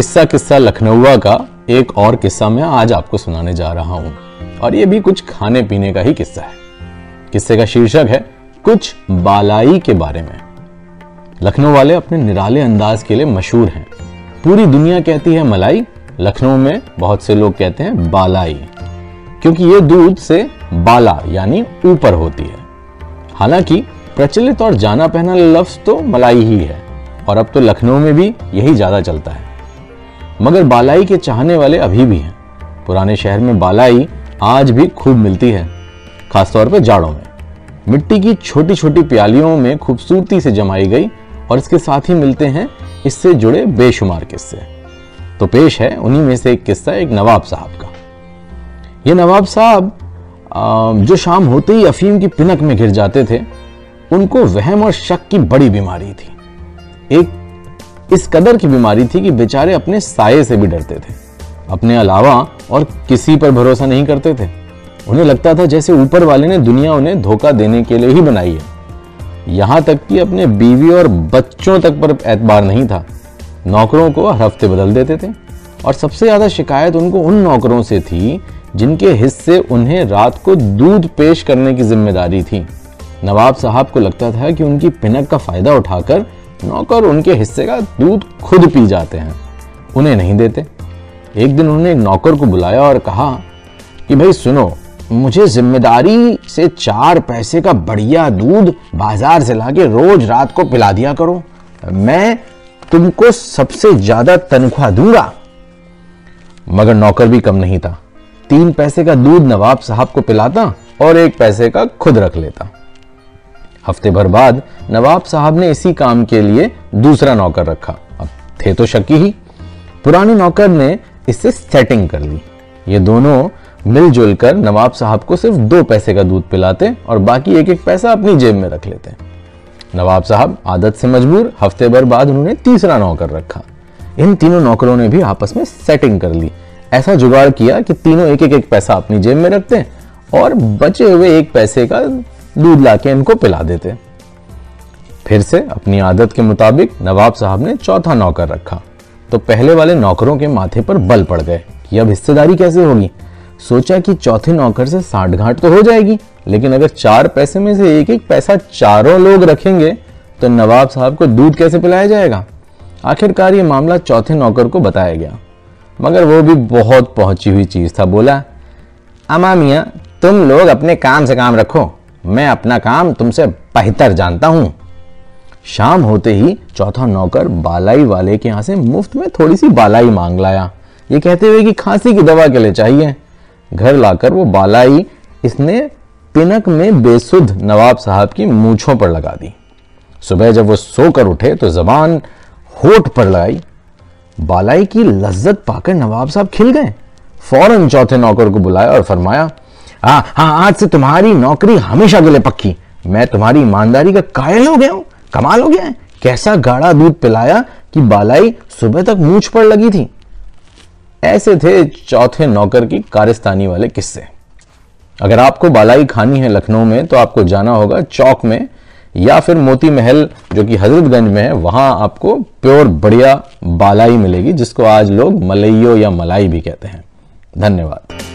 किस्सा लखनऊवा का एक और किस्सा मैं आज आपको सुनाने जा रहा हूँ, और ये भी कुछ खाने पीने का ही किस्सा है। किस्से का शीर्षक है कुछ बालाई के बारे में। लखनऊ वाले अपने निराले अंदाज के लिए मशहूर हैं। पूरी दुनिया कहती है मलाई, लखनऊ में बहुत से लोग कहते हैं बालाई, क्योंकि ये दूध से बाला यानी ऊपर होती है। हालांकि प्रचलित और जाना पहना लफ्ज तो मलाई ही है, और अब तो लखनऊ में भी यही ज्यादा चलता है, मगर बालाई के चाहने वाले अभी भी हैं। पुराने शहर में बालाई आज भी खूब मिलती है, खासतौर पर जाड़ों में। मिट्टी की छोटी छोटी प्यालियों में खूबसूरती से जमाई गई, और इसके साथ ही मिलते हैं इससे जुड़े बेशुमार किस्से। तो पेश है उन्हीं में से एक किस्सा, एक नवाब साहब का। ये नवाब साहब जो शाम होते ही अफीम की पिनक में घिर जाते थे, उनको वहम और शक की बड़ी बीमारी थी। एक इस कदर की बीमारी थी कि बेचारे अपने साये से भी डरते थे, अपने अलावा और किसी पर भरोसा नहीं करते थे। उन्हें लगता था जैसे ऊपर वाले ने दुनिया उन्हें धोखा देने के लिए ही बनाई है। यहाँ तक कि अपने बीवी और बच्चों तक पर एतबार नहीं था। नौकरों को हर हफ्ते बदल देते थे, और सबसे ज़्यादा शिकायत उनको उन नौकरों से थी जिनके हिस्से उन्हें रात को दूध पेश करने की जिम्मेदारी थी। नवाब साहब को लगता था कि उनकी पिनक का फ़ायदा उठाकर नौकर उनके हिस्से का दूध खुद पी जाते हैं, उन्हें नहीं देते। एक दिन उन्होंने एक नौकर को बुलाया और कहा कि भाई सुनो, मुझे जिम्मेदारी से 4 पैसे का बढ़िया दूध बाजार से लाके रोज रात को पिला दिया करो, मैं तुमको सबसे ज्यादा तनख्वाह दूंगा। मगर नौकर भी कम नहीं था, 3 पैसे का दूध नवाब साहब को पिलाता और 1 पैसे का खुद रख लेता। हफ्ते भर बाद नवाब साहब ने इसी काम के लिए दूसरा नौकर रखा। अब थे तो शकी ही, पुराने नौकर ने इससे सेटिंग कर ली। ये दोनों मिलजुल कर नवाब साहब को सिर्फ 2 पैसे का दूध पिलाते और बाकी 1-1 पैसा अपनी जेब में रख लेते। नवाब साहब आदत से मजबूर हफ्ते भर बाद उन्होंने तीसरा नौकर रखा। इन तीनों नौकरों ने भी आपस में सेटिंग कर ली। ऐसा जुगाड़ किया कि तीनों 1-1 पैसा अपनी जेब में रखते और बचे हुए 1 पैसे का दूध लाके इनको पिला देते। फिर से अपनी आदत के मुताबिक नवाब साहब ने चौथा नौकर रखा, तो पहले वाले नौकरों के माथे पर बल पड़ गए कि अब हिस्सेदारी कैसे होगी। सोचा कि चौथे नौकर से सांठगांठ तो हो जाएगी, लेकिन अगर 4 पैसे में से 1-1 पैसा चारों लोग रखेंगे तो नवाब साहब को दूध कैसे पिलाया जाएगा। आखिरकार ये मामला चौथे नौकर को बताया गया, मगर वो भी बहुत पहुंची हुई चीज़ था। बोला, अमा मियाँ, तुम लोग अपने काम से काम रखो, मैं अपना काम तुमसे बेहतर जानता हूँ। शाम होते ही चौथा नौकर बालाई वाले के यहाँ से मुफ्त में थोड़ी सी बालाई मांग लाया, ये कहते हुए कि खांसी की दवा के लिए चाहिए। घर लाकर वो बालाई इसने पिनक में बेसुध नवाब साहब की मूछों पर लगा दी। सुबह जब वो सोकर उठे तो जबान होठ पर लगाई। बालाई की लज्जत पाकर नवाब साहब खिल गए। फौरन चौथे नौकर को बुलाया और फरमाया, हाँ, आज से तुम्हारी नौकरी हमेशा के लिए पक्की। मैं तुम्हारी ईमानदारी का कायल हो गया हूँ। कमाल हो गया है, कैसा गाढ़ा दूध पिलाया कि बालाई सुबह तक मूछ पर लगी थी। ऐसे थे चौथे नौकर की कारिस्तानी वाले किस्से। अगर आपको बालाई खानी है लखनऊ में तो आपको जाना होगा चौक में, या फिर मोती महल जो कि हजरतगंज में है, वहाँ आपको प्योर बढ़िया बालाई मिलेगी, जिसको आज लोग मलइयो या मलाई भी कहते हैं। धन्यवाद।